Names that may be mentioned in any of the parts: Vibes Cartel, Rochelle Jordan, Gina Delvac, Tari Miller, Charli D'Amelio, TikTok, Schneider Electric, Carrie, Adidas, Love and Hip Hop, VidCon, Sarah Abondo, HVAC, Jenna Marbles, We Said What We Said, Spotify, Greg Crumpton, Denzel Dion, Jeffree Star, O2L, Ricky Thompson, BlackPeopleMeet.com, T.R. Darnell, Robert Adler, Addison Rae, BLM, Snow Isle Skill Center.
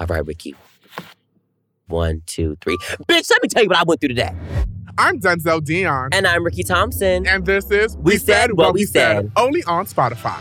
All right, Ricky. 1, 2, 3. Bitch, let me tell you what I went through today. I'm Denzel Dion. And I'm Ricky Thompson. And this is We Said What We Said. Only on Spotify.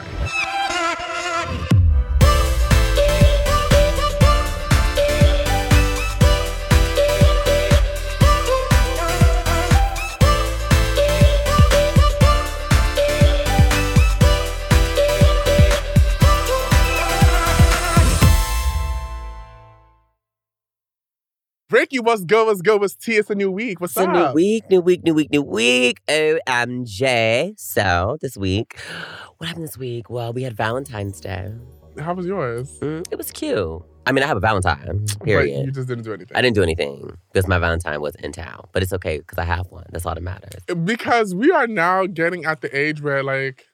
Ricky, what's good? What's good? What's tea? It's a new week. What's up? It's a new week, new week. OMG. So, this week, what happened this week? Well, we had Valentine's Day. How was yours? It was cute. I mean, I have a Valentine, period. But you just didn't do anything. I didn't do anything because my Valentine was in town. But it's okay because I have one. That's all that matters. Because we are now getting at the age where, like,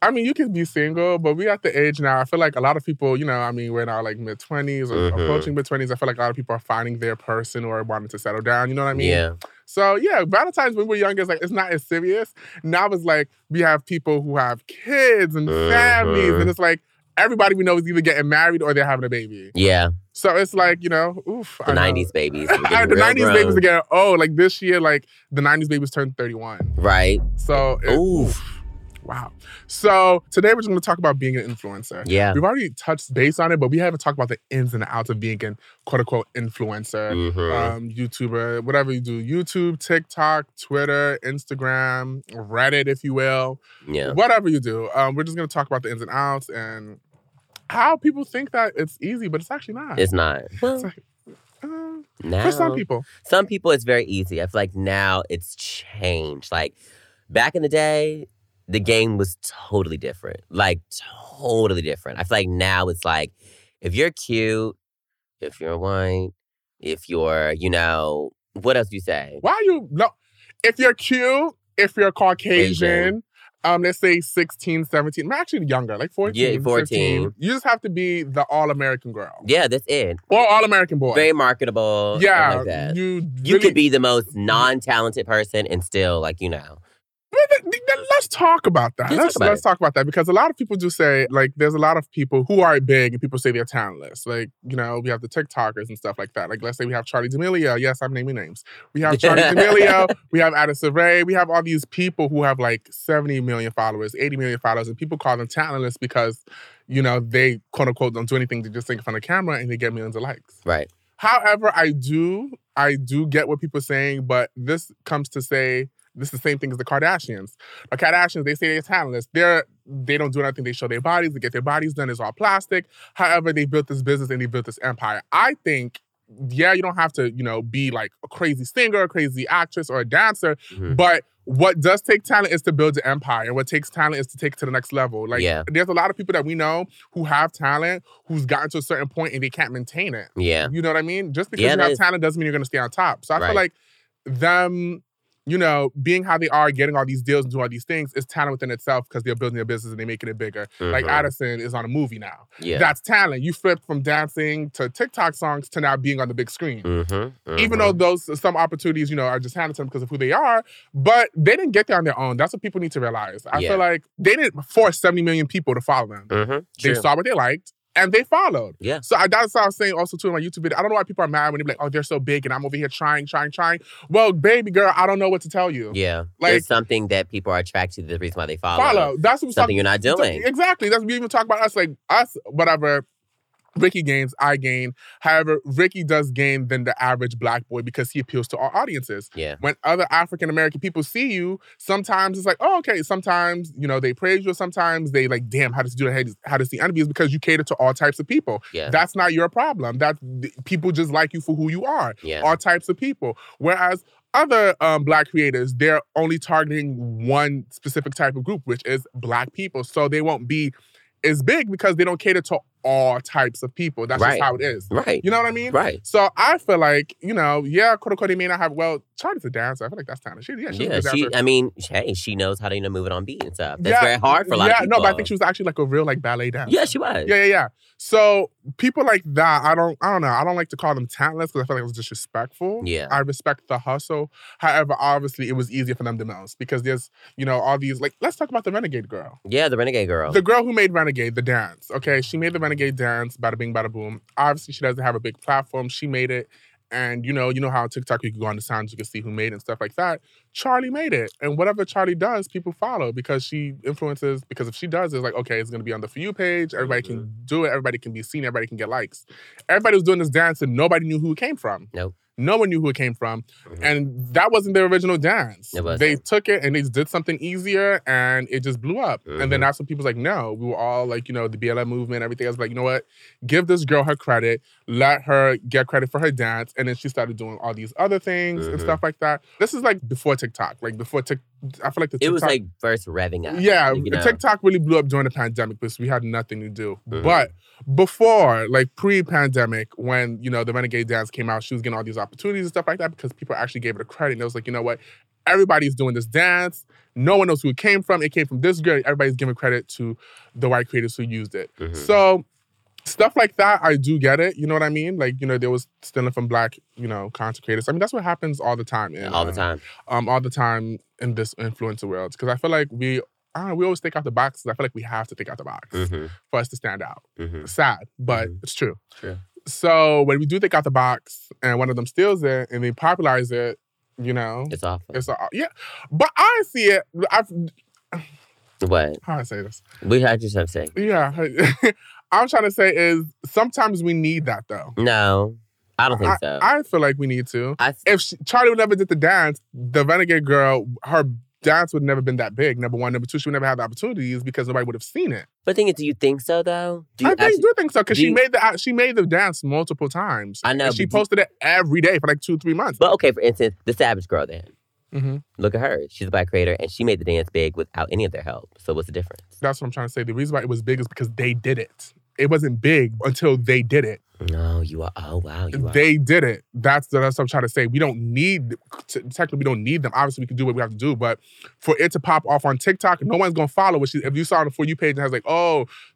I mean, you can be single, but we're at the age now. I feel like a lot of people, you know, I mean, we're in our like mid-20s or approaching mid-20s. I feel like a lot of people are finding their person or wanting to settle down. You know what I mean? Yeah. So, yeah, Valentine's when we were younger, it's like, it's not as serious. Now it's like we have people who have kids and families. And it's like everybody we know is either getting married or they're having a baby. Yeah. So it's like, you know, oof. The 90s babies. The 90s grown. Babies are getting old. Like this year, like the 90s babies turned 31. Right. So it's, oof. Wow. So today we're just going to talk about being an influencer. Yeah. We've already touched base on it, but we haven't talked about the ins and the outs of being an quote-unquote influencer, YouTuber, whatever you do. YouTube, TikTok, Twitter, Instagram, Reddit, if you will. Yeah. Whatever you do. We're just going to talk about the ins and outs and how people think that it's easy, but it's actually not. It's not. It's like, now, for some people. Some people, it's very easy. I feel like now it's changed. Like, back in the day, the game was totally different. Like, totally different. I feel like now it's like, if you're cute, if you're white, if you're, you know, what else do you say? Why are you, no, if you're cute, if you're Caucasian, let's say 16, 17, actually younger, like 14, yeah, 14. 15, you just have to be the all-American girl. Yeah, that's it. Or all-American boy. Very marketable. Yeah. Like that. You could be the most non-talented person and still, like, you know. Let's talk about that. Let's talk about that because a lot of people do say, like, there's a lot of people who are big and people say they're talentless. Like, you know, we have the TikTokers and stuff like that. Like, let's say we have Charli D'Amelio. Yes, I'm naming names. We have Charli D'Amelio. We have Addison Rae. We have all these people who have like 70 million followers, 80 million followers, and people call them talentless because, you know, they quote unquote don't do anything. They just think in front of the camera and they get millions of likes. Right. However, I do get what people are saying, but this comes to say. This is the same thing as the Kardashians. The Kardashians, they say they're talentless. They don't do nothing. They show their bodies. They get their bodies done. It's all plastic. However, they built this business and they built this empire. I think, yeah, you don't have to, you know, be like a crazy singer, a crazy actress, or a dancer. Mm-hmm. But what does take talent is to build an empire. What takes talent is to take it to the next level. Like, There's a lot of people that we know who have talent, who's gotten to a certain point and they can't maintain it. Yeah. You know what I mean? Just because you have talent doesn't mean you're going to stay on top. So I feel like them, you know, being how they are, getting all these deals and doing all these things is talent within itself because they're building their business and they're making it bigger. Mm-hmm. Like Addison is on a movie now. Yeah. That's talent. You flipped from dancing to TikTok songs to now being on the big screen. Mm-hmm. Mm-hmm. Even though some opportunities, you know, are just handed to them because of who they are, but they didn't get there on their own. That's what people need to realize. I feel like they didn't force 70 million people to follow them. Mm-hmm. They saw what they liked. And they followed. Yeah. So that's what I was saying also, too, in my YouTube video. I don't know why people are mad when they be like, oh, they're so big and I'm over here trying. Well, baby girl, I don't know what to tell you. Yeah. Like, it's something that people are attracted to, the reason why they follow. That's something you're not doing. Exactly. That's what we even talk about us, whatever. Ricky gains, I gain. However, Ricky does gain than the average black boy because he appeals to all audiences. Yeah. When other African-American people see you, sometimes it's like, oh, okay. Sometimes, you know, they praise you. Sometimes they like, damn, how does he do that? How does he envy? It's because you cater to all types of people. Yeah. That's not your problem. That people just like you for who you are. Yeah. All types of people. Whereas other black creators, they're only targeting one specific type of group, which is black people. So they won't be as big because they don't cater to all types of people. That's just how it is. Right. You know what I mean? Right. So I feel like, you know, quote unquote, they may not have, well, Charli's a dancer. I feel like that's kind of shit. Yeah, she's a dancer. I mean, hey, she knows how to, you know, move it on beat and stuff. That's very hard for a lot of people. No, but I think she was actually like a real like ballet dancer. Yeah, she was. Yeah. So people like that, I don't know. I don't like to call them talentless because I feel like it was disrespectful. Yeah. I respect the hustle. However, obviously, it was easier for them than most because there's, you know, all these, like, let's talk about the Renegade girl. Yeah, the Renegade girl. The girl who made Renegade, the dance, okay? She made the Renegade renegade dance, bada bing, bada boom. Obviously, she doesn't have a big platform. She made it. And, you know how on TikTok you can go on the sounds, you can see who made it and stuff like that. Charli made it. And whatever Charli does, people follow because she influences. Because if she does, it's like, okay, it's going to be on the For You page. Everybody can do it. Everybody can be seen. Everybody can get likes. Everybody was doing this dance and nobody knew who it came from. Nope. No one knew who it came from. Mm-hmm. And that wasn't their original dance. They took it and they did something easier and it just blew up. Mm-hmm. And then that's when people was like, no, we were all like, the BLM movement, everything else. Like, you know what? Give this girl her credit. Let her get credit for her dance. And then she started doing all these other things and stuff like that. This is like before TikTok. Like before TikTok. I feel like the TikTok. It was like first revving up. Yeah. TikTok really blew up during the pandemic because we had nothing to do. Mm-hmm. But before, like pre-pandemic, when, the Renegade Dance came out, she was getting all these opportunities and stuff like that because people actually gave it a credit. And it was like, you know what? Everybody's doing this dance. No one knows who it came from. It came from this girl. Everybody's giving credit to the white creators who used it. Mm-hmm. So stuff like that, I do get it. You know what I mean? Like, there was stealing from black, content creators. I mean, that's what happens all the time. All the time in this influencer world. Because I feel like we always think out the box. I feel like we have to think out the box for us to stand out. Mm-hmm. Sad, but it's true. Yeah. So when we do think out the box and one of them steals it and they popularize it, it's awful. Yeah. But I see it. What? How do I say this? I just have to say. Yeah. I'm trying to say is sometimes we need that, though. No. I don't think so. I feel like we need to. If Charli never did the dance, the Renegade girl, her dance would never been that big, number one. Number two, she would never have the opportunities because nobody would have seen it. But the thing is, do you think so, though? I do think so, because she made the dance multiple times. I know. And she posted it every day for like 2-3 months. But okay, for instance, the Savage Girl then. Mm-hmm. Look at her. She's a black creator, and she made the dance big without any of their help. So what's the difference? That's what I'm trying to say. The reason why it was big is because they did it. It wasn't big until they did it. No, you are. Oh, wow. You are. They did it. That's what I'm trying to say. We don't need, technically, we don't need them. Obviously, we can do what we have to do. But for it to pop off on TikTok, no one's going to follow it. If you saw on the For You page and has like,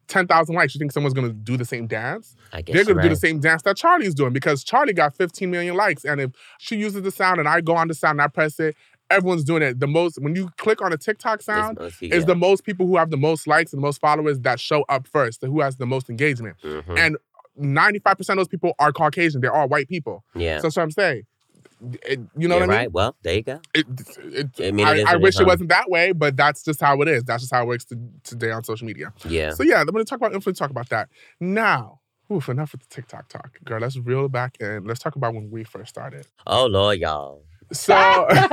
10,000 likes, you think someone's going to do the same dance? I guess they're going to do the same dance that Charli's doing because Charli got 15 million likes. And if she uses the sound and I go on the sound and I press it, everyone's doing it. The most, when you click on a TikTok sound, it's the most people who have the most likes and the most followers that show up first, who has the most engagement. Mm-hmm. And 95% of those people are Caucasian. They're all white people. Yeah. So that's what I'm saying. What I mean? Right. Well, there you go. I wish it wasn't that way, but that's just how it is. That's just how it works today on social media. Yeah. So yeah, I'm going to talk about influence, talk about that. Now, enough with the TikTok talk. Girl, let's reel back in. Let's talk about when we first started. Oh, Lord, y'all. So you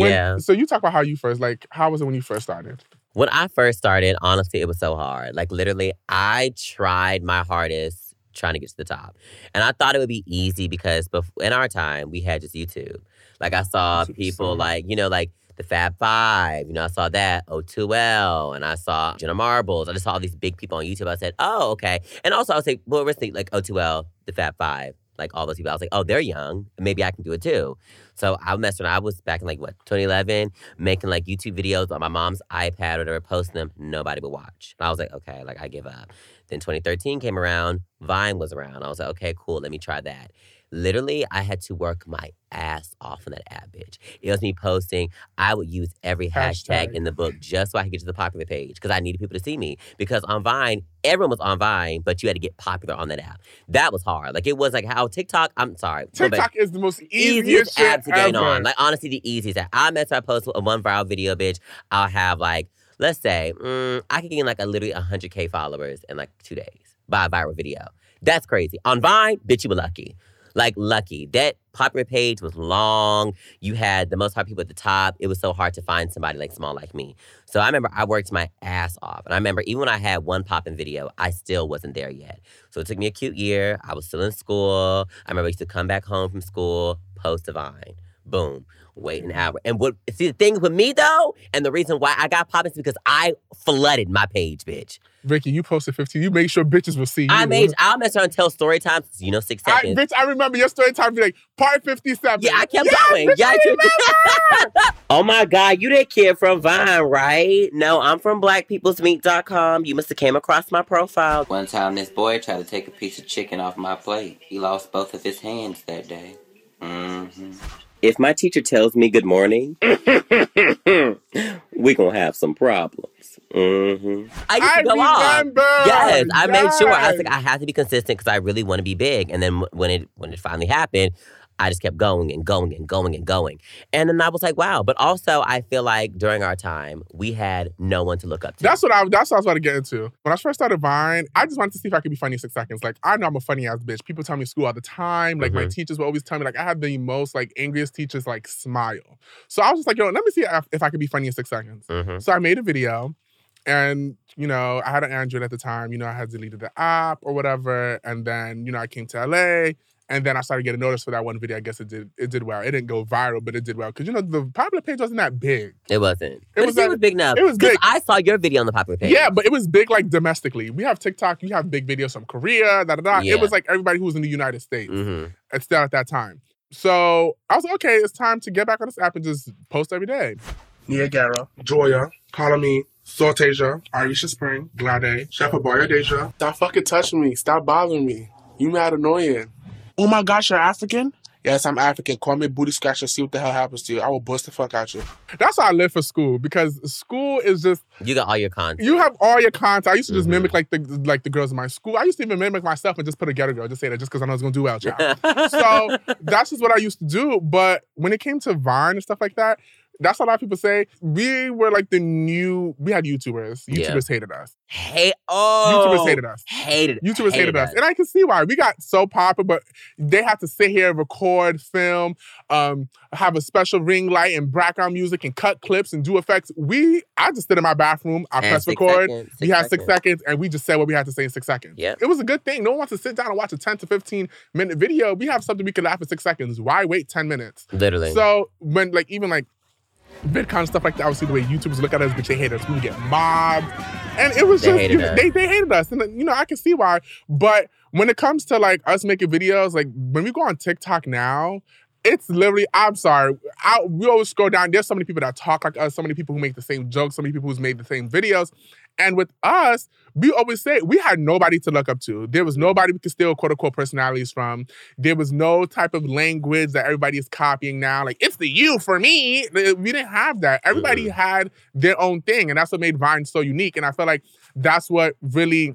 talk about how you first, like, how was it when you first started? When I first started, honestly, it was so hard. Like, literally, I tried my hardest trying to get to the top. And I thought it would be easy because in our time, we had just YouTube. Like, I saw people, like, like the Fab Five. I saw that, O2L, and I saw Jenna Marbles. I just saw all these big people on YouTube. I said, oh, okay. And also, I was like, well, we're thinking, like, O2L, the Fab Five. Like, all those people. I was like, oh, they're young. Maybe I can do it, too. So I messed around. I was back in, 2011, making, YouTube videos on my mom's iPad or whatever, posting them. Nobody would watch. And I was like, okay, I give up. Then 2013 came around. Vine was around. I was like, okay, cool. Let me try that. Literally, I had to work my ass off on that app, bitch. It was me posting. I would use every hashtag in the book just so I could get to the popular page because I needed people to see me. Because on Vine, everyone was on Vine, but you had to get popular on that app. That was hard. It was how TikTok, I'm sorry. TikTok is the most easiest app to gain on. Honestly, the easiest app. I mess up post one viral video, bitch. I'll have, let's say, I could gain, a literally 100K followers in, 2 days by a viral video. That's crazy. On Vine, bitch, you were lucky. Lucky. That popular page was long. You had the most hard people at the top. It was so hard to find somebody small like me. So I remember I worked my ass off. And I remember even when I had one popping video, I still wasn't there yet. So it took me a cute year. I was still in school. I remember I used to come back home from school, post a Vine. Boom. Wait an hour. And the thing with me, though, and the reason why I got popping is because I flooded my page, bitch. Ricky, you posted 15. You made sure bitches will see you. I'll mess around and tell story times, 6 seconds. I remember your story time be like, part 57. Yeah, I kept going. Bitch, oh, my God. You that kid from Vine, right? No, I'm from BlackPeopleMeet.com. You must have came across my profile. One time, this boy tried to take a piece of chicken off my plate. He lost both of his hands that day. Mm-hmm. If my teacher tells me good morning, we gonna have some problems. Mm-hmm. I used to go off. Yes, I made sure. I was like, I have to be consistent because I really want to be big. And then when it finally happened, I just kept going and going and going and going. And then I was like, wow. But also, I feel like during our time, we had no one to look up to. That's what I was about to get into. When I first started Vine, I just wanted to see if I could be funny in 6 seconds. Like, I know I'm a funny-ass bitch. People tell me in school all the time. Like, my teachers would always tell me, like, I had the most, like, angriest teachers, like, smile. So I was just like, yo, let me see if I could be funny in 6 seconds. Mm-hmm. So I made a video. And, you know, I had an Android at the time. You know, I had deleted the app or whatever. And then, you know, I came to L.A., and then I started getting noticed for that one video. I guess it did well. It didn't go viral, but it did well. Because, you know, the popular page wasn't that big. It wasn't. It was big enough. It was big. I saw your video on the popular page. Yeah, but it was big, like, domestically. We have TikTok. You have big videos from Korea, da-da-da. Yeah. It was, like, everybody who was in the United States. Mm-hmm. It's still at that time. So I was like, okay, it's time to get back on this app and just post every day. Nia Guerra, Joya, Call Me, Sortasia, Aisha Spring, Glade, Chef Aboya Deja. Stop fucking touching me. Stop bothering me. You mad annoying. Oh my gosh, you're African? Yes, I'm African. Call me booty scratcher. See what the hell happens to you. I will bust the fuck out you. That's how I live for school, because school is just... You got all your content. You have all your content. I used to just mimic like the girls in my school. I used to even mimic myself and just put a ghetto girl. Just say that just because I know it's going to do well, child. So that's just what I used to do. But when it came to Vine and stuff like that, that's what a lot of people say. We were like the new... We had YouTubers. YouTubers hated us. YouTubers hated us. YouTubers hated us. And I can see why. We got so popular, but they had to sit here, record, film, have a special ring light and background music and cut clips and do effects. I just stood in my bathroom. I pressed record. We had 6 seconds and we just said what we had to say in 6 seconds. Yep. It was a good thing. No one wants to sit down and watch a 10 to 15-minute video. We have something we can laugh at 6 seconds. Why wait 10 minutes? Literally. So when even VidCon stuff like that, obviously the way YouTubers look at us, bitch, they hate us. We get mobbed. And it was they hated us. And, you know, I can see why. But when it comes to, like, us making videos, like, when we go on TikTok now, it's literally, I'm sorry, we always scroll down. There's so many people that talk like us, so many people who make the same jokes, so many people who's made the same videos. And with us, we always say we had nobody to look up to. There was nobody we could steal quote-unquote personalities from. There was no type of language that everybody is copying now. Like, it's the you for me. We didn't have that. Everybody had their own thing, and that's what made Vine so unique. And I feel like that's what really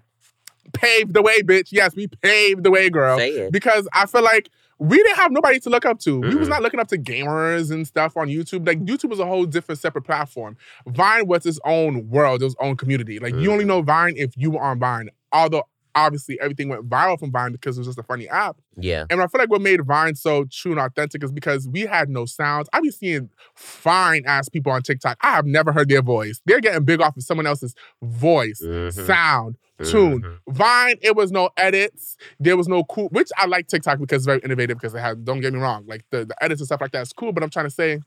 paved the way, bitch. Yes, we paved the way, girl. Because I feel like we didn't have nobody to look up to. We was not looking up to gamers and stuff on YouTube. Like, YouTube was a whole different, separate platform. Vine was its own world, its own community. Like, you only know Vine if you were on Vine. Although, obviously, everything went viral from Vine because it was just a funny app. Yeah. And I feel like what made Vine so true and authentic is because we had no sounds. I be seeing fine-ass people on TikTok. I have never heard their voice. They're getting big off of someone else's voice, sound, tune. Vine, it was no edits. There was no cool, which I like TikTok because it's very innovative because it has, don't get me wrong, like the edits and stuff like that is cool, but I'm trying to say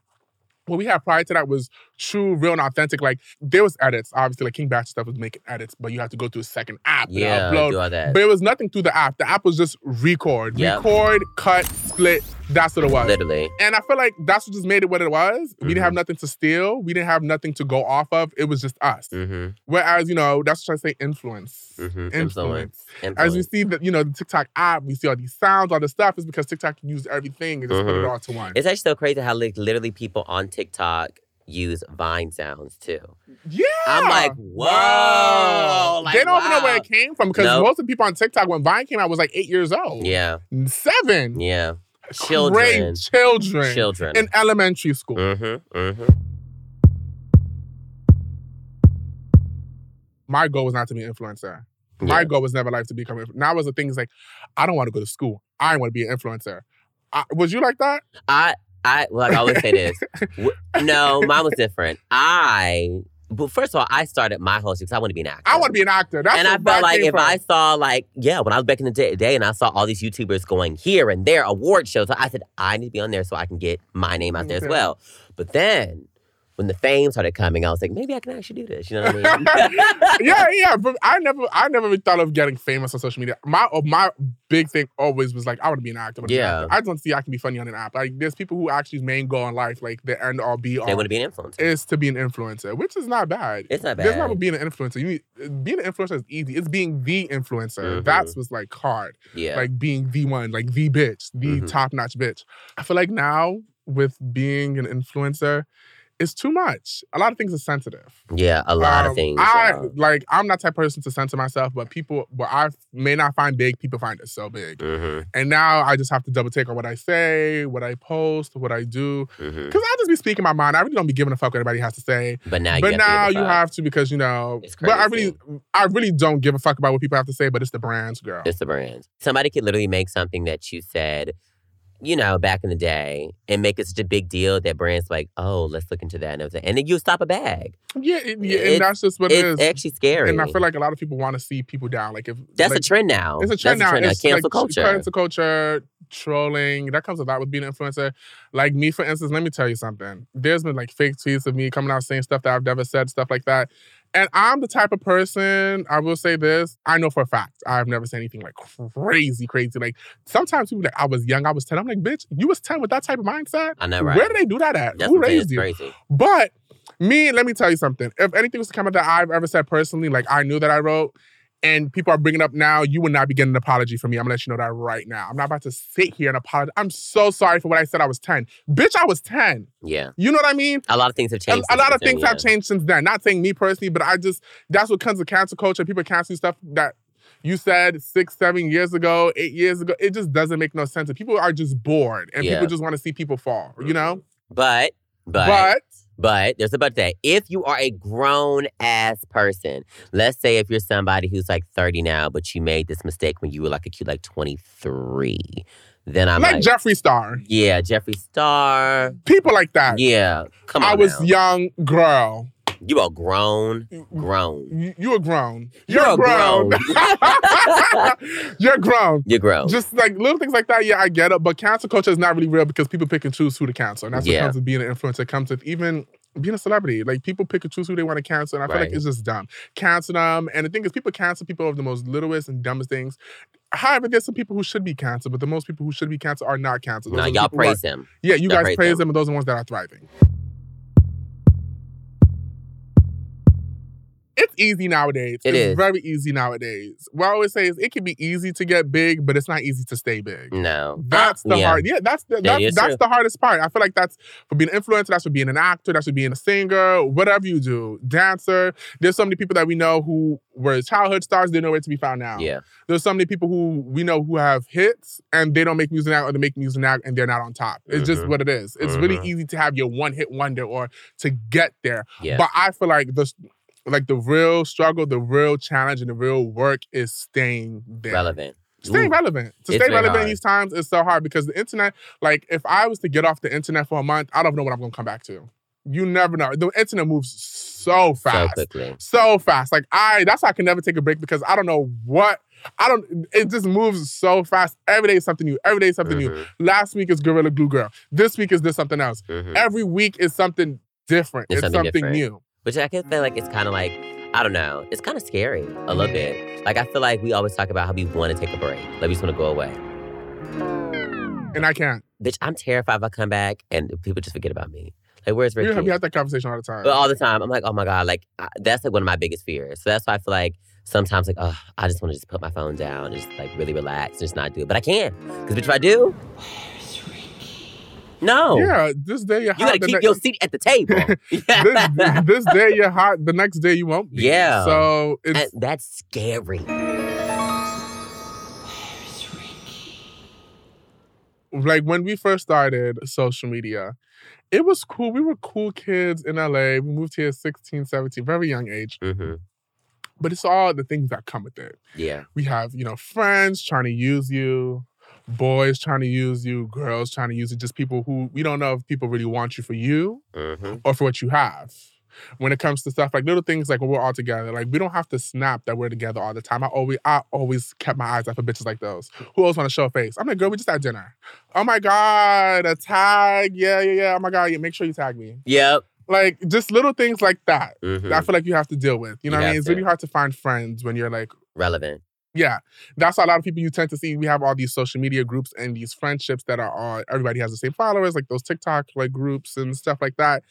what we had prior to that was true, real, and authentic. Like, there was edits. Obviously, like, King Batch stuff was making edits, but you had to go through a second app and upload. Do all that. But it was nothing through the app. The app was just record. Yep. Record, cut, split. That's what it was. Literally. And I feel like that's what just made it what it was. We didn't have nothing to steal. We didn't have nothing to go off of. It was just us. Whereas, you know, that's what I say, influence. Influence. As we see, that, you know, the TikTok app, we see all these sounds, all this stuff. It's because TikTok used everything and just put it all to one. It's actually so crazy how, like, literally people on TikTok use Vine sounds too. Yeah. I'm like, whoa. Wow. Like, they don't even know where it came from because most of the people on TikTok, when Vine came out, was like 8 years old. Yeah. 7. Yeah. Children. Great children. In elementary school. My goal was not to be an influencer. Yeah. My goal was never to become an influencer. Now was the thing is like, I don't want to go to school. I want to be an influencer. Was you like that? I always say this. No, mine was different. But first of all, I started my whole shit because I want to be an actor. I want to be an actor. That's and I felt like if I saw, like, when I was back in the day and I saw all these YouTubers going here and there, award shows, I said, I need to be on there so I can get my name out there as well. But then, when the fame started coming, I was like, maybe I can actually do this. You know what I mean? But I never thought of getting famous on social media. My big thing always was like, I want to be an actor. I don't see I can be funny on an app. Like, there's people who actually main goal in life, like the end all be all. They want to be an influencer. Is to be an influencer, which is not bad. It's not bad. There's not being an influencer. Being an influencer is easy. It's being the influencer. That's what's like hard. Yeah. Like being the one, like the bitch, the top notch bitch. I feel like now with being an influencer, it's too much. A lot of things are sensitive. Yeah, a lot of things. I'm not the type of person to censor myself, but people, what I may not find big, people find it so big. Mm-hmm. And now I just have to double take on what I say, what I post, what I do. Because mm-hmm. I'll just be speaking my mind. I really don't be giving a fuck what everybody has to say. But now you have to because, you know. It's crazy. But I really don't give a fuck about what people have to say, but it's the brands, girl. It's the brands. Somebody could literally make something that you said, you know, back in the day, and make it such a big deal that brands like, oh, let's look into that. And then you stop a bag. And that's just what it is. It's actually scary. And I feel like a lot of people want to see people down. That's a trend now. It's a trend now. Cancel culture, trolling. That comes a lot with being an influencer. Like me, for instance, let me tell you something. There's been like fake tweets of me coming out saying stuff that I've never said, stuff like that. And I'm the type of person, I will say this, I know for a fact, I've never said anything like crazy. Like, sometimes people like, I was young, I was 10. I'm like, bitch, you was 10 with that type of mindset? I know, right? Where do they do that at? That's who raised you? Crazy. But me, let me tell you something. If anything was to come out that I've ever said personally, like I knew that I wrote, and people are bringing up now, you will not be getting an apology from me. I'm going to let you know that right now. I'm not about to sit here and apologize. I'm so sorry for what I said. I was 10. Bitch, I was 10. Yeah. You know what I mean? A lot of things have changed. A lot of things have changed since then. Not saying me personally, but I just, that's what comes with cancel culture. People canceling stuff that you said 6, 7 years ago, 8 years ago. It just doesn't make no sense. People are just bored and people just want to see people fall, you know? But there's a but that. If you are a grown-ass person, let's say if you're somebody who's like 30 now, but you made this mistake when you were like a cute, like 23, then I'm like... Jeffree Star. Yeah, Jeffree Star. People like that. Yeah, come on. I was young, girl. You are grown. You are grown. You're grown. You're grown. Just like little things like that, yeah, I get it. But cancel culture is not really real because people pick and choose who to cancel. And that's what comes with being an influencer. It comes with even being a celebrity. Like, people pick and choose who they want to cancel. And I feel like it's just dumb. Cancel them. And the thing is, people cancel people of the most littlest and dumbest things. However, there's some people who should be canceled. But the most people who should be canceled are not canceled. No, y'all praise them. Yeah, you guys praise them. And those are the ones that are thriving. It's easy nowadays. It's very easy nowadays. What I always say is it can be easy to get big, but it's not easy to stay big. No. That's the hard. Yeah, that's the hardest part. I feel like that's for being an influencer, that's for being an actor, that's for being a singer, whatever you do, dancer. There's so many people that we know who were childhood stars, they're nowhere to be found now. Yeah. There's so many people who we know who have hits and they don't make music now, or they make music now and they're not on top. It's just what it is. It's really easy to have your one-hit wonder or to get there. Yeah. But I feel like the real struggle, the real challenge, and the real work is staying there. Relevant. Staying relevant. To stay relevant in these times is so hard because the internet, like, if I was to get off the internet for a month, I don't know what I'm going to come back to. You never know. The internet moves so fast. So quickly. So fast. Like, that's why I can never take a break because I don't know what... it just moves so fast. Every day is something new. Every day is something new. Last week is Gorilla Glue Girl. This week is this something else. Mm-hmm. Every week is something different. It's something new. Which I can feel like it's kind of like, I don't know, it's kind of scary a little bit. Like, I feel like we always talk about how we want to take a break. Like, we just want to go away. And I can't. Bitch, I'm terrified if I come back and people just forget about me. Like, where's Ricky? We have that conversation all the time. All the time. I'm like, oh my God, like, that's like one of my biggest fears. So that's why I feel like sometimes, like, oh, I just want to just put my phone down and just, like, really relax and just not do it. But I can't. Because, bitch, if I do... No. Yeah, this day you're hot. You gotta keep your seat at the table. This day you're hot, the next day you won't be. Yeah. So it's... That's scary. Like, when we first started social media, it was cool. We were cool kids in LA. We moved here at 16, 17, very young age. Mm-hmm. But it's all the things that come with it. Yeah. We have, you know, friends trying to use you. Boys trying to use you, girls trying to use you, just people who we don't know if people really want you for you or for what you have. When it comes to stuff like little things like when we're all together, like we don't have to snap that we're together all the time. I always kept my eyes out for bitches like those who always want to show a face. I'm like, girl, we just had dinner. Oh my God, a tag. Yeah. Oh my God, yeah, make sure you tag me. Yep. Like, just little things like that. Mm-hmm. I feel like you have to deal with. You know what I mean? It's really hard to find friends when you're like... Relevant. Yeah, that's why a lot of people you tend to see. We have all these social media groups and these friendships that are all, everybody has the same followers, like those TikTok like groups and stuff like that.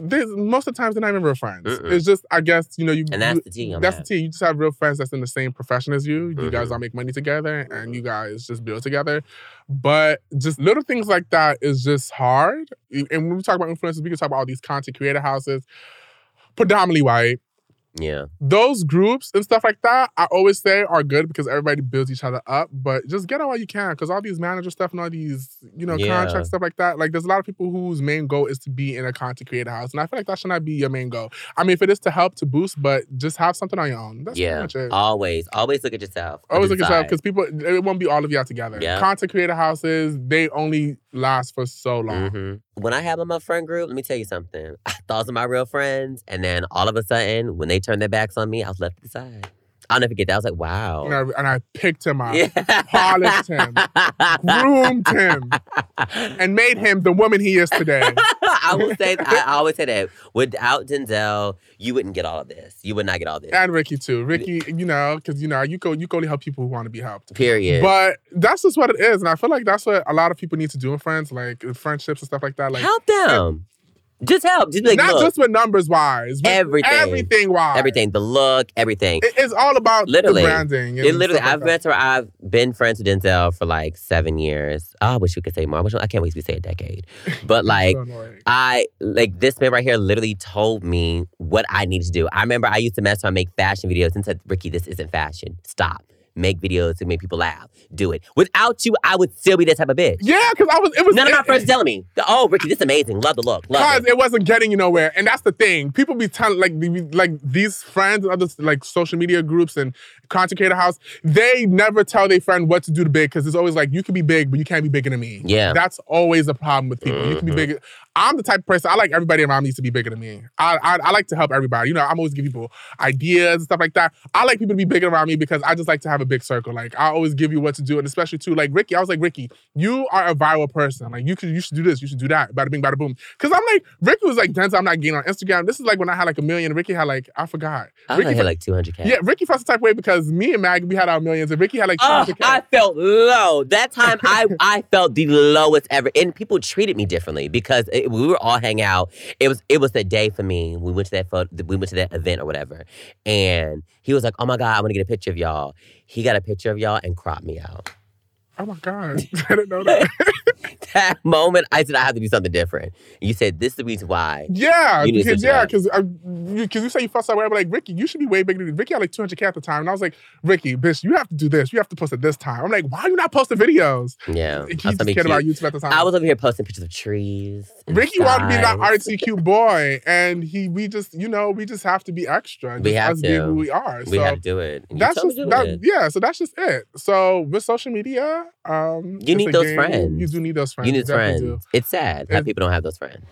most of the times they're not even real friends. Mm-mm. It's just, I guess, you know, you. And that's the tea. That's the tea. You just have real friends that's in the same profession as you. You mm-hmm. guys all make money together, and you guys just build together. But just little things like that is just hard. And when we talk about influencers, we can talk about all these content creator houses, predominantly white. Yeah. Those groups and stuff like that, I always say are good because everybody builds each other up, but just get out while you can because all these manager stuff and all these, you know, contract stuff like that, like there's a lot of people whose main goal is to be in a content creator house, and I feel like that should not be your main goal. I mean, if it is to help, to boost, but just have something on your own. That's pretty much it. Always look at yourself. Always look at yourself because people, it won't be all of y'all together. Yep. Content creator houses, they only last for so long. Mm-hmm. When I had my friend group, let me tell you something. I thought some of my real friends, and then all of a sudden, when they turned their backs on me, I was left to the side. I'll never forget that. I was like, wow. And I picked him up, polished him, groomed him, and made him the woman he is today. I always say that without Denzel, you wouldn't get all of this. You would not get all this. And Ricky too. Ricky, you know, because you know, you can only help people who want to be helped. Period. But that's just what it is, and I feel like that's what a lot of people need to do in friends, like in friendships and stuff like that. Like help them. Just help. Just like, not look. Just with numbers wise. Everything. Everything wise. Everything. The look, everything. It's all about literally. The branding. It literally, I've been friends with Denzel for like 7 years. I wish we could say more. I can't wait to say a decade. But like, like this man right here literally told me what I needed to do. I remember I used to mess around, make fashion videos and said, Ricky, this isn't fashion. Stop. Make videos to make people laugh. Do it. Without you, I would still be that type of bitch. Yeah, because none of my friends telling me, oh, Ricky, this is amazing. Love the look. Because it wasn't getting you nowhere. And that's the thing. People be telling, like these friends and other like social media groups and content creator house, they never tell their friend what to do to big because it's always like, you can be big, but you can't be bigger than me. Yeah. That's always a problem with people. Mm-hmm. You can be bigger. I'm the type of person, I like everybody around me needs to be bigger than me. I like to help everybody. You know, I'm always giving people ideas and stuff like that. I like people to be bigger around me because I just like to have a big circle. Like, I always give you what to do, and especially too, like Ricky, I was like, Ricky, you are a viral person. Like, you should do this, you should do that. Bada bing, bada boom. Because I'm like, Ricky was like, Denzel, I'm not getting on Instagram. This is like when I had like 1 million. Ricky had like, I forgot. Ricky had like 200K. Yeah, Ricky felt the type of way because me and Maggie, we had our millions, and Ricky had like 200K. I felt low that time. I felt the lowest ever, and people treated me differently because we were all hanging out. It was the day for me. We went to that event or whatever, and he was like, oh my god, I want to get a picture of y'all. He got a picture of y'all and cropped me out. Oh, my God. I didn't know that. That moment, I said, I have to do something different. And you said, this is the reason why. Yeah. Because you say you fuss out whatever. Like, Ricky, you should be way bigger than Ricky. Had like 200K at the time. And I was like, Ricky, bitch, you have to do this. You have to post it this time. I'm like, why are you not posting videos? Yeah. He just cared about YouTube at the time. I was over here posting pictures of trees. Ricky wanted to be that artsy cute boy. And we just have to be extra. We have to. Be who we are. We have to do it. Yeah, so that's just it. So with social media, you need those friends. You do need those friends. You need friends. Do. It's sad how people don't have those friends.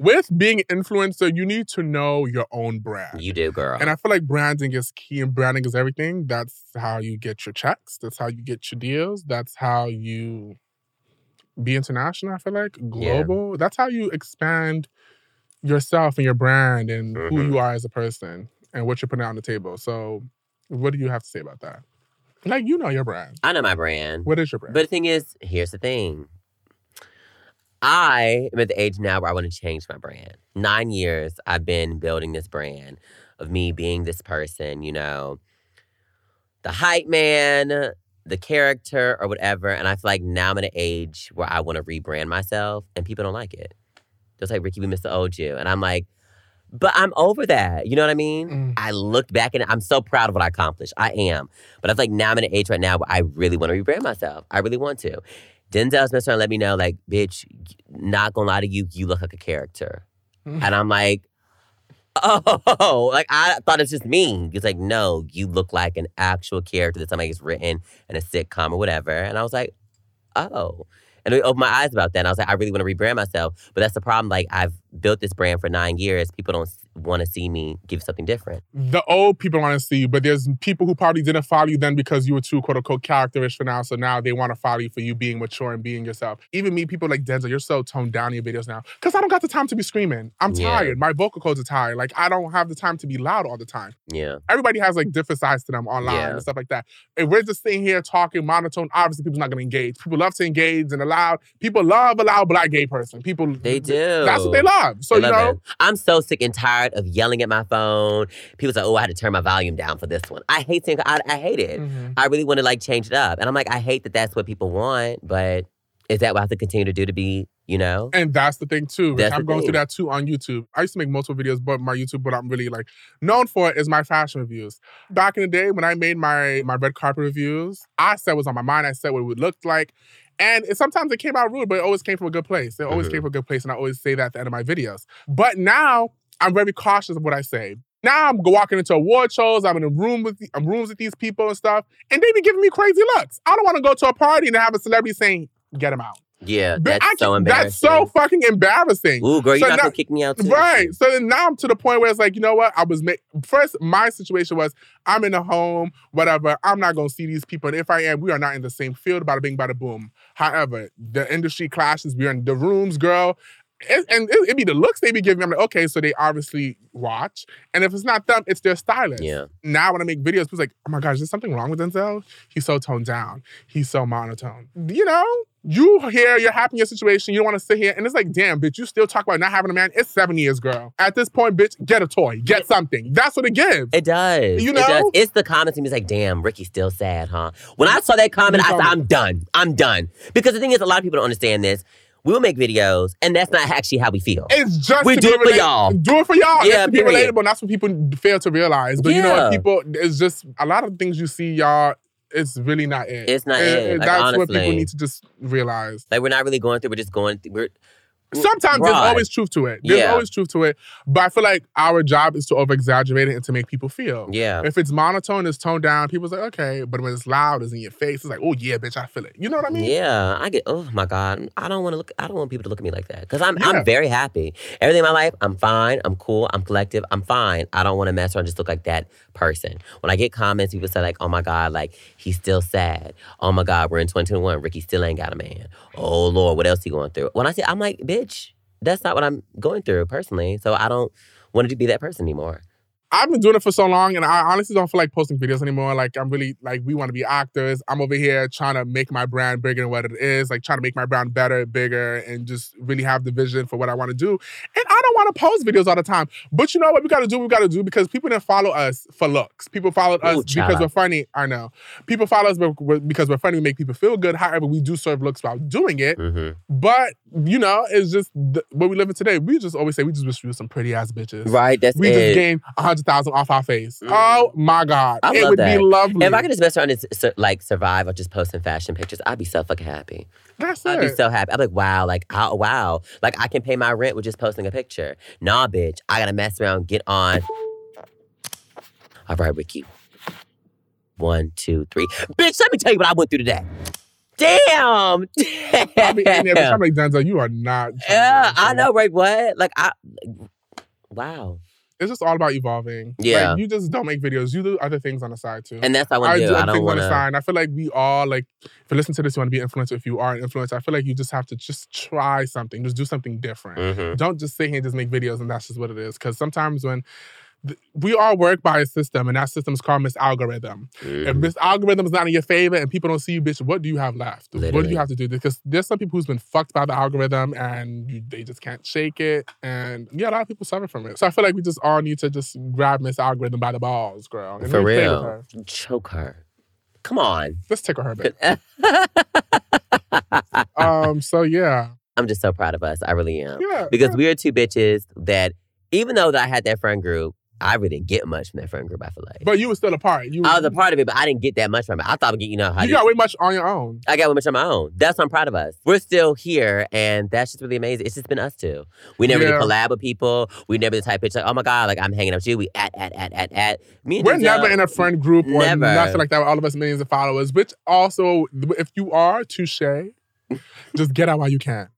With being an influencer, you need to know your own brand. You do, girl. And I feel like branding is key, and branding is everything. That's how you get your checks. That's how you get your deals. That's how you be international, I feel like. Global. Yeah. That's how you expand yourself and your brand and mm-hmm. who you are as a person and what you're putting out on the table. So what do you have to say about that? Like, you know your brand. I know my brand. What is your brand? But the thing is, here's the thing. I am at the age now where I want to change my brand. 9 years I've been building this brand of me being this person, you know, the hype man, the character or whatever. And I feel like now I'm at an age where I want to rebrand myself and people don't like it. They're like, Ricky, we miss the old you. And I'm like, but I'm over that. You know what I mean? Mm. I look back and I'm so proud of what I accomplished. I am. But I feel like now I'm in an age right now where I really want to rebrand myself. I really want to. Denzel's messing around let me know, like, bitch, not gonna lie to you, you look like a character. Mm. And I'm like, oh, like I thought it's just me. He's like, no, you look like an actual character that somebody has written in a sitcom or whatever. And I was like, oh. And it opened my eyes about that. And I was like, I really want to rebrand myself. But that's the problem. Like, I've built this brand for 9 years, people don't want to see me give something different. The old people want to see you, but there's people who probably didn't follow you then because you were too, quote-unquote, characterish for now, so now they want to follow you for you being mature and being yourself. Even me, people like, Denzel, you're so toned down in your videos now. Because I don't got the time to be screaming. I'm tired. My vocal cords are tired. Like, I don't have the time to be loud all the time. Yeah. Everybody has, like, different sides to them online and stuff like that. And we're just sitting here talking monotone. Obviously, people's not going to engage. People love to engage and allow. People love a loud black gay person. People... They do. That's what they love. So, you know... I'm so sick and tired of yelling at my phone. People say, oh, I had to turn my volume down for this one. I hate saying, I hate it. Mm-hmm. I really want to, like, change it up. And I'm like, I hate that that's what people want, but is that what I have to continue to do to be, you know? And that's the thing, too. I'm going through that, too, on YouTube. I used to make multiple videos, but my YouTube, what I'm really, like, known for is my fashion reviews. Back in the day, when I made my red carpet reviews, I said what was on my mind. I said what it looked like. And sometimes it came out rude, but it always came from a good place. It always came from a good place, and I always say that at the end of my videos. But now, I'm very cautious of what I say. Now I'm walking into award shows. I'm in rooms with these people and stuff, and they be giving me crazy looks. I don't want to go to a party and have a celebrity saying, get him out. Yeah, that's so embarrassing. That's so fucking embarrassing. Ooh, girl, you're not going to kick me out too. Right. So then now I'm to the point where it's like, you know what? First, my situation was I'm in a home, whatever. I'm not going to see these people. And if I am, we are not in the same field. Bada bing, bada boom. However, the industry clashes. We're in the rooms, girl. It be the looks they be giving me. I'm like, okay, so they obviously watch. And if it's not them, it's their stylist. Yeah. Now when I make videos, people's like, oh my gosh, there's something wrong with Denzel. He's so toned down. He's so monotone. You know? You here, you're happy in your situation, you don't want to sit here, and it's like, damn, bitch, you still talk about not having a man. It's 7 years, girl. At this point, bitch, get a toy. Get something. That's what it gives. It does. You know? It does. It's the comments, and it's like, damn, Ricky's still sad, huh? When I saw that comment, I said, I'm done. I'm done. Because the thing is, a lot of people don't understand this. We'll make videos, and that's not actually how we feel. It's just we do it for y'all. Do it for y'all. Yeah, it's to be relatable, and that's what people fail to realize. But you know what, people, it's just a lot of things you see, y'all, it's really not it. It's not it. Like, that's honestly what people need to just realize. Like, we're not really going through, we're just going through. Sometimes broad. There's always truth to it. There's always truth to it. But I feel like our job is to over-exaggerate it and to make people feel. Yeah. If it's monotone, it's toned down, people's like, okay. But when it's loud, it's in your face, it's like, oh yeah, bitch, I feel it. You know what I mean? Yeah. I get, oh my God. I don't want people to look at me like that. Because I'm very happy. Everything in my life, I'm fine, I'm cool, I'm collective, I'm fine. I don't want to mess around and just look like that person. When I get comments, people say like, oh my God, like, he's still sad. Oh my God, we're in 2021. Ricky still ain't got a man. Oh Lord, what else he going through? When I say, I'm like, bitch, that's not what I'm going through personally. So I don't want to be that person anymore. I've been doing it for so long, and I honestly don't feel like posting videos anymore. Like, I'm really, like, we want to be actors. I'm over here trying to make my brand bigger than what it is, like, trying to make my brand better, bigger, and just really have the vision for what I want to do. And I don't want to post videos all the time. But you know what we got to do? We got to do, because people didn't follow us for looks. People followed us because we're funny. I know. People follow us because we're funny. We make people feel good. However, we do serve looks while doing it. Mm-hmm. But, you know, it's just what we live in today. We just always say we just wish we were some pretty-ass bitches. Right, that's we it. We just gained 100,000 off our face. Mm. Oh my God. It would be lovely. If I could just mess around and like survive or just posting fashion pictures, I'd be so fucking happy. That's I'd be so happy. I'd be like, wow, like, oh, wow. Like, I can pay my rent with just posting a picture. Nah, bitch. I gotta mess around, get on. All right, Ricky. 1, 2, 3. Bitch, let me tell you what I went through today. Damn. I mean, I'm like, Denzel, you are not. Yeah, I know, right? What? Like, wow. It's just all about evolving. Yeah. Like, you just don't make videos. You do other things on the side, too. And that's what I want to do. I don't want to. I feel like we all, like, if you listen to this, you want to be an influencer. If you are an influencer, I feel like you just have to just try something. Just do something different. Mm-hmm. Don't just sit here and just make videos and that's just what it is. Because sometimes when... We all work by a system, and that system is called misalgorithm. Mm. If misalgorithm is not in your favor and people don't see you, bitch, what do you have left? Literally. What do you have to do? Because there's some people who's been fucked by the algorithm, and they just can't shake it. And yeah, a lot of people suffer from it. So I feel like we just all need to just grab misalgorithm by the balls, girl. And for real. Her. Choke her. Come on. Let's tickle her, bitch. So yeah. I'm just so proud of us. I really am. Yeah, because we are two bitches that, even though that I had that friend group, I really didn't get much from that friend group, I feel like. But you were still a part. I was a part of it, but I didn't get that much from it. I thought I would get, you know, how you got way much on your own. I got way much on my own. That's why I'm proud of us. We're still here, and that's just really amazing. It's just been us two. We never really collab with people. We never the type of bitch like, oh my God, like I'm hanging out with you. We at. We're never in a friend group or nothing like that with all of us millions of followers, which also, if you are, touche, just get out while you can.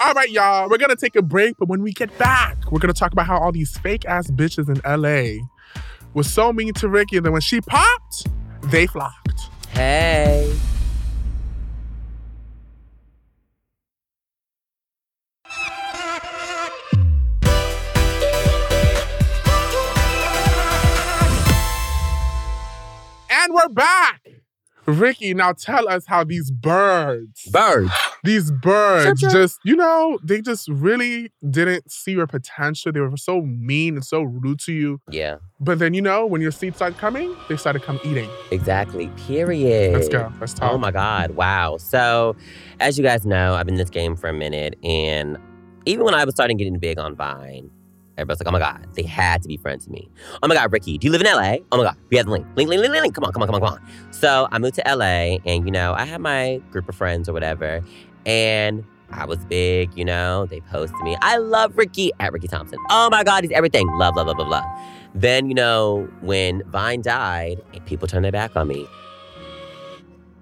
All right, y'all, we're going to take a break, but when we get back, we're going to talk about how all these fake-ass bitches in L.A. were so mean to Ricky that when she popped, they flocked. Hey. And we're back. Ricky, now tell us how these birds just, you know, they just really didn't see your potential. They were so mean and so rude to you. Yeah. But then, you know, when your seeds started coming, they started come eating. Exactly. Period. Let's go. Let's talk. Oh, my God. Wow. So, as you guys know, I've been in this game for a minute. And even when I was starting getting big on Vine, everybody's like, oh my God, they had to be friends with me. Oh my God, Ricky, do you live in LA? Oh my God, we have the link. Link. Come on. So I moved to LA and, you know, I had my group of friends or whatever. And I was big, you know, they posted me. I love Ricky at Ricky Thompson. Oh my God, he's everything. Love. Then, you know, when Vine died, people turned their back on me.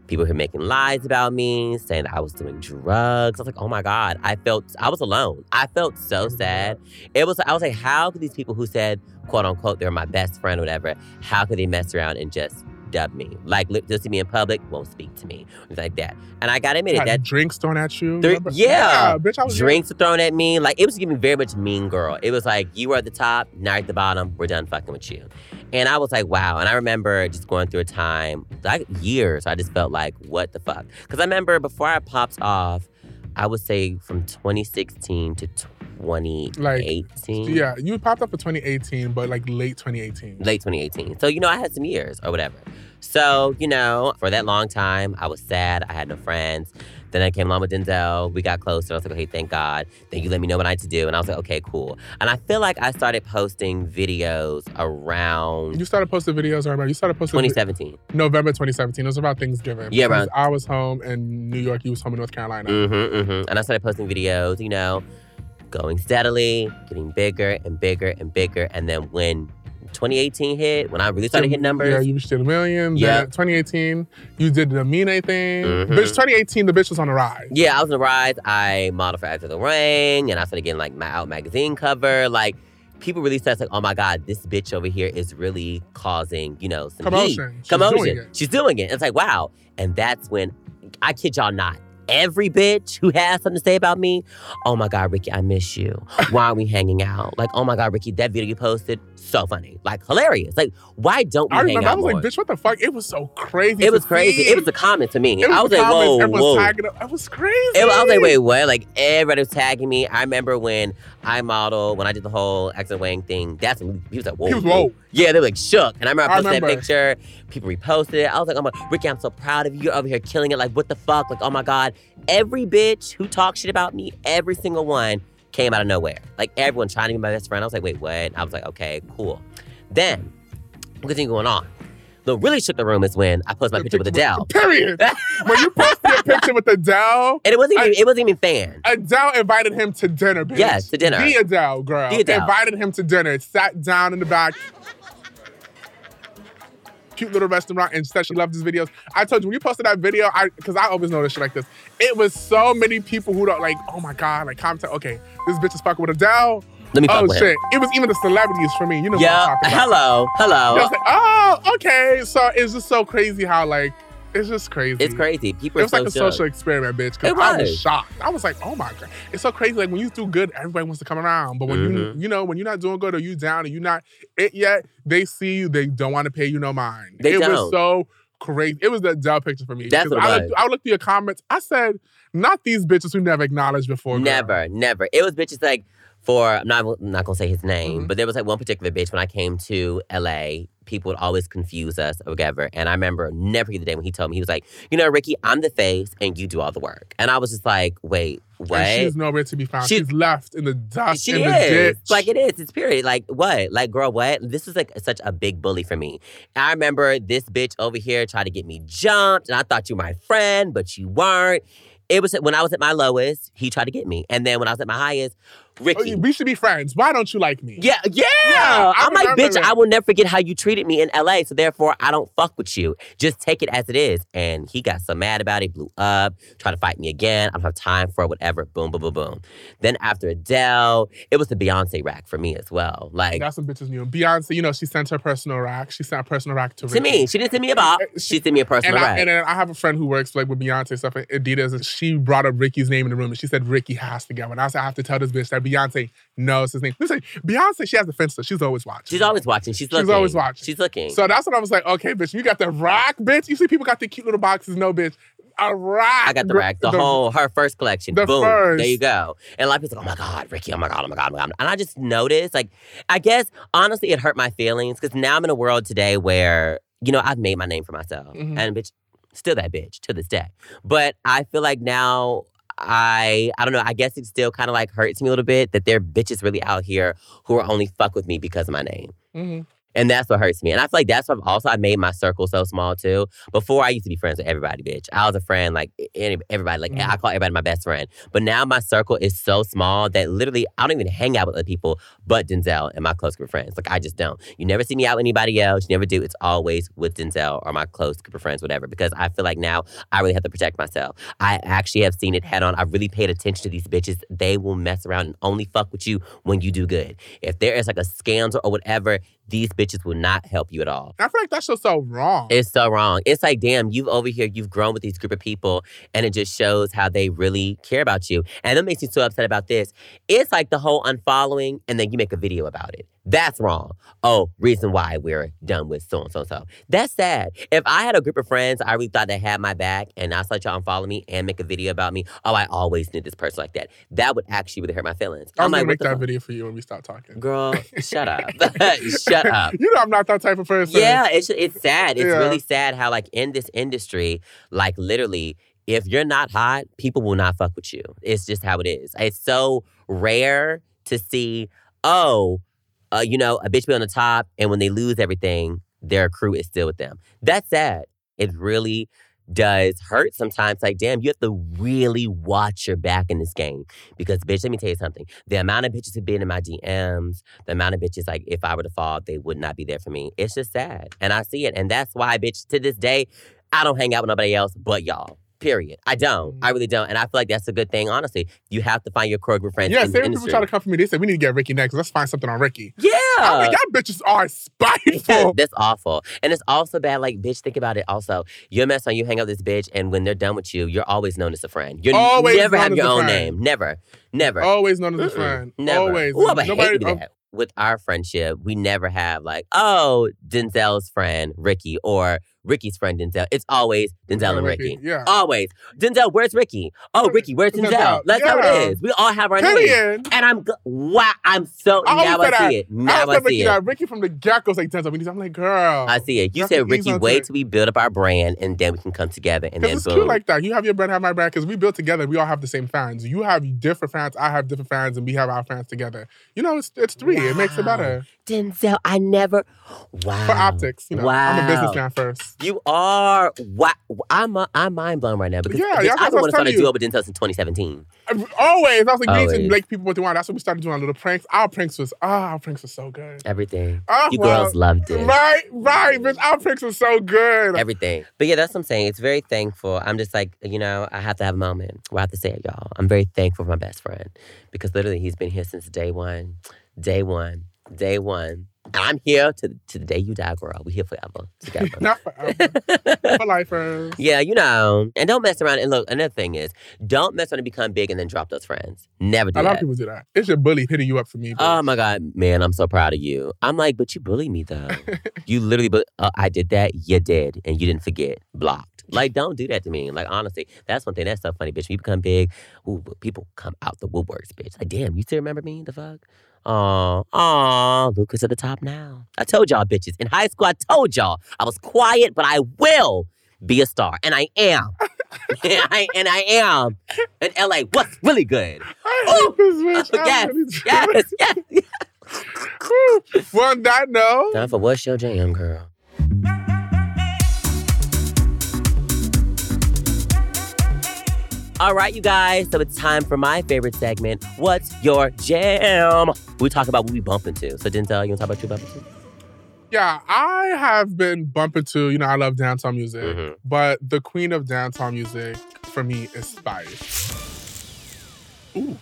People were making lies about me, saying that I was doing drugs. I was like, oh my God, I was alone. I felt so sad. I was like, how could these people who said, quote unquote, they're my best friend or whatever, how could they mess around and just dub me? Like, they'll see me in public, won't speak to me, things like that. And I gotta admit it. That drinks thrown at you? Yeah, bitch, I was drinks were thrown at me. Like, it was giving very much mean girl. It was like, you were at the top, now you're at the bottom, we're done fucking with you. And I was like, wow. And I remember just going through a time, like years, I just felt like, what the fuck? Because I remember before I popped off, I would say from 2016 to 2018. Like, yeah, you popped up in 2018, but like late 2018. So, you know, I had some years or whatever. So, you know, for that long time, I was sad. I had no friends. Then I came along with Denzel. We got closer. I was like, okay, thank God. Then you let me know what I had to do. And I was like, okay, cool. And I feel like I started posting videos around... You started posting videos around... You started posting... 2017. November 2017. It was about Thanksgiving. Yeah, right. I was home in New York. You was home in North Carolina. Mm-hmm. And I started posting videos, you know, going steadily, getting bigger and bigger and bigger. And then when 2018 hit, when I really started hitting numbers. Yeah, you reached a million. Yeah. 2018, you did the Amine thing. Mm-hmm. Bitch, 2018, the bitch was on the rise. Yeah, I was on the rise. I modeled for After the Ring, and I started getting, like, my Out magazine cover. Like, people really said, like, oh, my God, this bitch over here is really causing, you know, some commotion. Heat. She's doing it. It's like, wow. And that's when, I kid y'all not, every bitch who has something to say about me, oh my God, Ricky, I miss you. Why aren't we hanging out? Like, oh my God, Ricky, that video you posted, so funny. Like, hilarious. Like, why don't we hang out? I was more? Like, bitch, what the fuck? It was so crazy. It was crazy. It was a comment to me. I was like, whoa. Everyone's tagging up. It was crazy. I was like, wait, what? Like, everybody was tagging me. I remember when I modeled, when I did the whole Accent Wang thing, that's when he was like, whoa. He was whoa. Yeah, they were like shook. And I remember I posted that picture. People reposted it. I was like, oh my, Ricky, I'm so proud of you. You're over here killing it. Like, what the fuck? Like, oh my God. Every bitch who talked shit about me, every single one came out of nowhere. Like, everyone trying to be my best friend. I was like, wait, what? I was like, okay, cool. Then, good thing going on. What really shook the room is when I posted my picture with Adele. Period. When you posted your picture with Adele. And it wasn't even fan. Adele invited him to dinner, bitch. Yes, to dinner. The Adele, girl. The Adele. Invited him to dinner. Sat down in the back. Cute little restaurant, and said she loved his videos. I told you, when you posted that video, because I always notice shit like this, it was so many people who don't like, oh my God, like comment, okay, this bitch is fucking with Adele. Let me fuck with shit. It was even the celebrities for me. You know what I'm talking about. Hello. I was like, oh, okay. So it's just so crazy how, like, it's just crazy. It's crazy. People are so shocked. It was like a social experiment, bitch, because I was shocked. I was like, oh my God. It's so crazy. Like, when you do good, everybody wants to come around. But when you know, when you're not doing good or you down and you're not it yet, they see you, they don't want to pay you no mind. They don't. It was so crazy. It was the Adele picture for me. That's what it was. I looked through your comments. I said, not these bitches who never acknowledged before. Girl. Never. It was bitches like, I'm not going to say his name, but there was like one particular bitch when I came to L.A., people would always confuse us or whatever. And I remember never forget the day when he told me, he was like, you know, Ricky, I'm the face and you do all the work. And I was just like, wait, what? And she's nowhere to be found. She's left in the dust, the ditch. Like, it is. It's period. Like, what? Like, girl, what? This was like such a big bully for me. And I remember this bitch over here tried to get me jumped. And I thought you were my friend, but you weren't. It was when I was at my lowest, he tried to get me. And then when I was at my highest, Ricky. We should be friends. Why don't you like me? Yeah. I'm like, bitch, I will never forget how you treated me in LA, so therefore I don't fuck with you. Just take it as it is. And he got so mad about it, blew up, tried to fight me again. I don't have time for it, whatever. Boom, boom, boom, boom. Then after Adele, it was the Beyonce rack for me as well. Like, that's what bitches knew. Beyonce, you know, she sent her personal rack. She sent a personal rack to Ricky. To me. She didn't send me a bop. She sent me a personal rack. And then I have a friend who works like with Beyonce stuff at Adidas, and she brought up Ricky's name in the room, and she said Ricky has to go. And I said, I have to tell this bitch that Beyonce knows his name. Listen, Beyonce, she has the fence, so she's always watching. She's always watching. She's looking. She's always watching. She's looking. So that's what I was like, okay, bitch, you got the rack, bitch. You see people got the cute little boxes. No, bitch. A rack. I got the rack. The whole, her first collection. The boom. First. There you go. And a lot of people like, oh my God, Ricky, oh my God. And I just noticed, like, I guess, honestly, it hurt my feelings because now I'm in a world today where, you know, I've made my name for myself. Mm-hmm. And bitch, still that bitch to this day. But I feel like now I don't know. I guess it still kind of like hurts me a little bit that there are bitches really out here who are only fuck with me because of my name. Mm-hmm. And that's what hurts me. And I feel like that's what also I made my circle so small too. Before I used to be friends with everybody, bitch. I was a friend like everybody. Like I call everybody my best friend. But now my circle is so small that literally I don't even hang out with other people but Denzel and my close group of friends. Like I just don't. You never see me out with anybody else. You never do. It's always with Denzel or my close group of friends, whatever. Because I feel like now I really have to protect myself. I actually have seen it head on. I really paid attention to these bitches. They will mess around and only fuck with you when you do good. If there is like a scandal or whatever, these bitches will not help you at all. I feel like that's just so wrong. It's so wrong. It's like, damn, you've over here, you've grown with these group of people, and it just shows how they really care about you. And that makes me so upset about this. It's like the whole unfollowing, and then you make a video about it. That's wrong. Oh, reason why we're done with so-and-so. That's sad. If I had a group of friends I really thought they had my back, and I saw y'all unfollow me and make a video about me, oh, I always knew this person like that. That would actually really hurt my feelings. I'm going to make that video for you when we stop talking. Girl, shut up. Shut up. You know I'm not that type of person. Yeah, it's sad. It's really sad how, like, in this industry, like, literally, if you're not hot, people will not fuck with you. It's just how it is. It's so rare to see, oh, you know, a bitch be on the top, and when they lose everything, their crew is still with them. That's sad. It really does hurt sometimes. Like, damn, you have to really watch your back in this game. Because, bitch, let me tell you something. The amount of bitches who've been in my DMs, the amount of bitches, like, if I were to fall, they would not be there for me. It's just sad. And I see it. And that's why, bitch, to this day, I don't hang out with nobody else but y'all. Period. I don't. I really don't. And I feel like that's a good thing, honestly. You have to find your core group friends. Yeah, same people try to come for me. They said, we need to get Ricky next. Let's find something on Ricky. Yeah. I'm like, y'all bitches are spiteful. Yeah, that's awful. And it's also bad. Like, bitch, think about it also. You're messing on, you hang out with this bitch, and when they're done with you, you're always known as a friend. You never have your own name. Never. Always known as a friend. Never. Always. Ooh, I hate that. With our friendship, we never have like, oh, Denzel's friend, Ricky, or Ricky's friend, Denzel. It's always Denzel and Ricky. Yeah. Always. Denzel, where's Ricky? Oh, Ricky, where's Denzel? That's how it is. We all have our names. And I see it. You got Ricky from the get-go like Denzel. I'm like, girl. I see it. You said, Ricky, wait till we build up our brand and then we can come together and then boom. It's cute like that. You have your brand, have my brand. Because we build together. We all have the same fans. You have different fans. I have different fans. And we have our fans together. You know, it's three. Wow. It makes it better. Denzel, I never. Wow. For optics. You know, wow. I'm a businessman first. You are. Wow, I'm mind blown right now because I don't want to start a duo with Denzel since 2017. Always. I was like, you need to make people what they want. That's what we started doing, our little pranks. Our pranks was so good. Everything. Girls loved it. Right, bitch. Our pranks was so good. Everything. But yeah, that's what I'm saying. It's very thankful. I'm just like, you know, I have to have a moment where I have to say it, y'all. I'm very thankful for my best friend because literally he's been here since day one. And I'm here to the day you die, girl. We here forever together. Not forever. For lifers. Yeah, you know. And don't mess around. And look, another thing is, don't mess around and become big and then drop those friends. Never do that. A lot of people do that. It's your bully hitting you up for me. Bitch. Oh, my God. Man, I'm so proud of you. I'm like, but you bullied me, though. You literally, I did that. You did. And you didn't forget. Blocked. Like, don't do that to me. Like, honestly, that's one thing. That's so funny, bitch. When you become big, ooh, people come out the woodworks, bitch. Like, damn, you still remember me? The fuck? Aw, Lucas at the top now. I told y'all, bitches. In high school, I told y'all. I was quiet, but I will be a star. And I am. and I am. In LA, what's really good? Yes. Well, on that note. Time for What's Your Jam, Girl. All right, you guys, so it's time for my favorite segment, What's Your Jam? We talk about what we bump into. So, Denzel, you want to talk about you bumping to? Yeah, I have been bumping to, you know, I love downtown music, but the queen of downtown music for me is Spice. Ooh.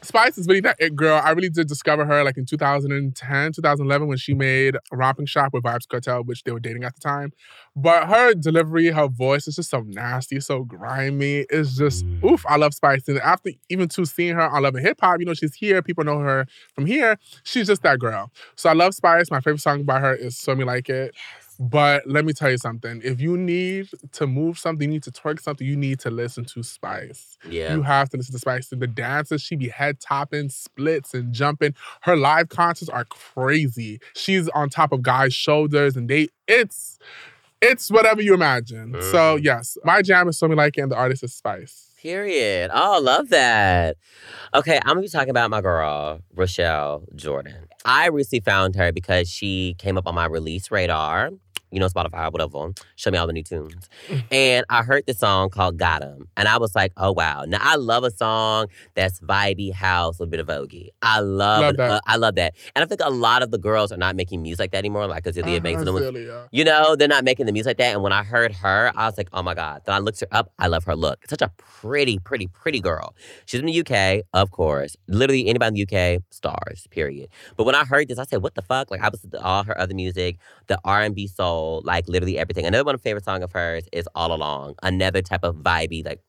Spice is really that it girl. I really did discover her like in 2010, 2011 when she made Romping Shop with Vibes Cartel, which they were dating at the time. But her delivery, her voice is just so nasty, so grimy. It's just, oof, I love Spice. And after even to seeing her on Love and Hip Hop, you know, she's here. People know her from here. She's just that girl. So I love Spice. My favorite song by her is Swim Me Like It. Yes. But let me tell you something. If you need to move something, you need to twerk something, you need to listen to Spice. Yeah. You have to listen to Spice. And the dances, she be head topping, splits, and jumping. Her live concerts are crazy. She's on top of guys' shoulders, and it's whatever you imagine. So, yes, my jam is Swim Me Like It, and the artist is Spice. Period. Oh, love that. Okay, I'm going to be talking about my girl, Rochelle Jordan. I recently found her because she came up on my release radar. You know, Spotify, whatever. Show me all the new tunes. And I heard this song called Got 'Em. And I was like, oh, wow. Now, I love a song that's vibey, house, a bit of voguey. I love that. And I think a lot of the girls are not making music like that anymore. Like, because it makes them. You know, they're not making the music like that. And when I heard her, I was like, oh, my God. Then I looked her up. I love her look. Such a pretty, pretty, pretty girl. She's in the UK, of course. Literally, anybody in the UK, stars, period. But when I heard this, I said, what the fuck? Like, I was to all her other music, the R&B soul, like literally everything. Another one of my favorite songs of hers is All Along. Another type of vibey, like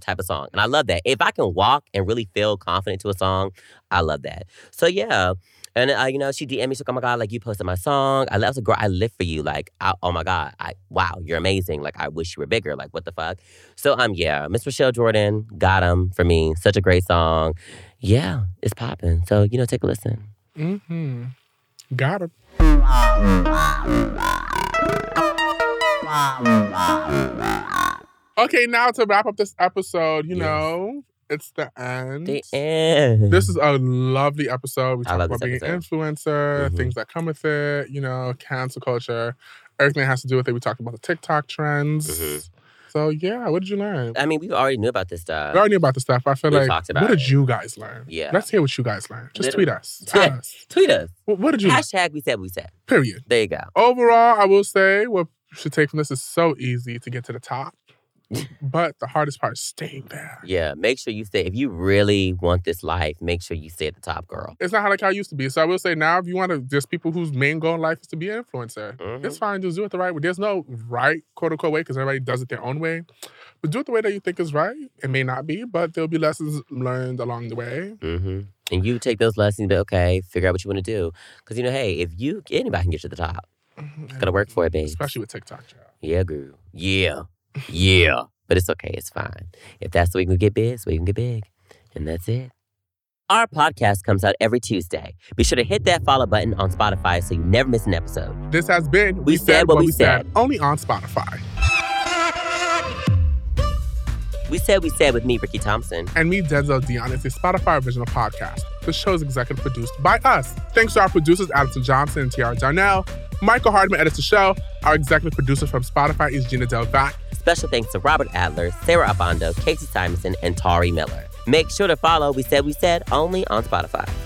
type of song. And I love that. If I can walk and really feel confident to a song, I love that. So yeah. And you know, she DM'd me. She's like, oh my God, like you posted my song. I love the girl. I live for you. Like, oh my God. Wow, you're amazing. Like, I wish you were bigger. Like, what the fuck? So yeah, Miss Rochelle Jordan, Got 'Em for me. Such a great song. Yeah, it's popping. So, you know, take a listen. Got 'Em. Okay, now to wrap up this episode, you know, it's the end. This is a lovely episode. We talked about being an influencer, things that come with it, you know, cancel culture, everything that has to do with it. We talked about the TikTok trends. So, yeah, what did you learn? I mean, we already knew about this stuff. I feel like, what did you guys learn? Yeah. Let's hear what you guys learned. Just tweet us. Tell us. Tweet us. What did you learn? Hashtag We Said We Said. Period. There you go. Overall, I will say what you should take from this is so easy to get to the top. But the hardest part is staying there. Yeah, make sure you stay. If you really want this life, make sure you stay at the top, girl. It's not like how it used to be. So I will say now, if you want to, there's people whose main goal in life is to be an influencer. It's fine. Just do it the right way. There's no right, quote-unquote, way because everybody does it their own way. But do it the way that you think is right. It may not be, but there'll be lessons learned along the way. And you take those lessons, but okay, figure out what you want to do. Because, you know, hey, if you, anybody can get you to the top. It's going to work for it, babe. Especially with TikTok, child. Yeah, girl. Yeah. Yeah. But it's okay. It's fine. If that's the way you can get big, it's the way you can get big. And that's it. Our podcast comes out every Tuesday. Be sure to hit that follow button on Spotify so you never miss an episode. This has been We Said What We Said, only on Spotify. We Said We Said with me, Ricky Thompson. And me, Denzel Dion. It's a Spotify original podcast. The show is executive produced by us. Thanks to our producers, Addison Johnson and T.R. Darnell. Michael Hardman edits the show. Our executive producer from Spotify is Gina Delvac. Special thanks to Robert Adler, Sarah Abondo, Casey Simonson, and Tari Miller. Make sure to follow We Said only on Spotify.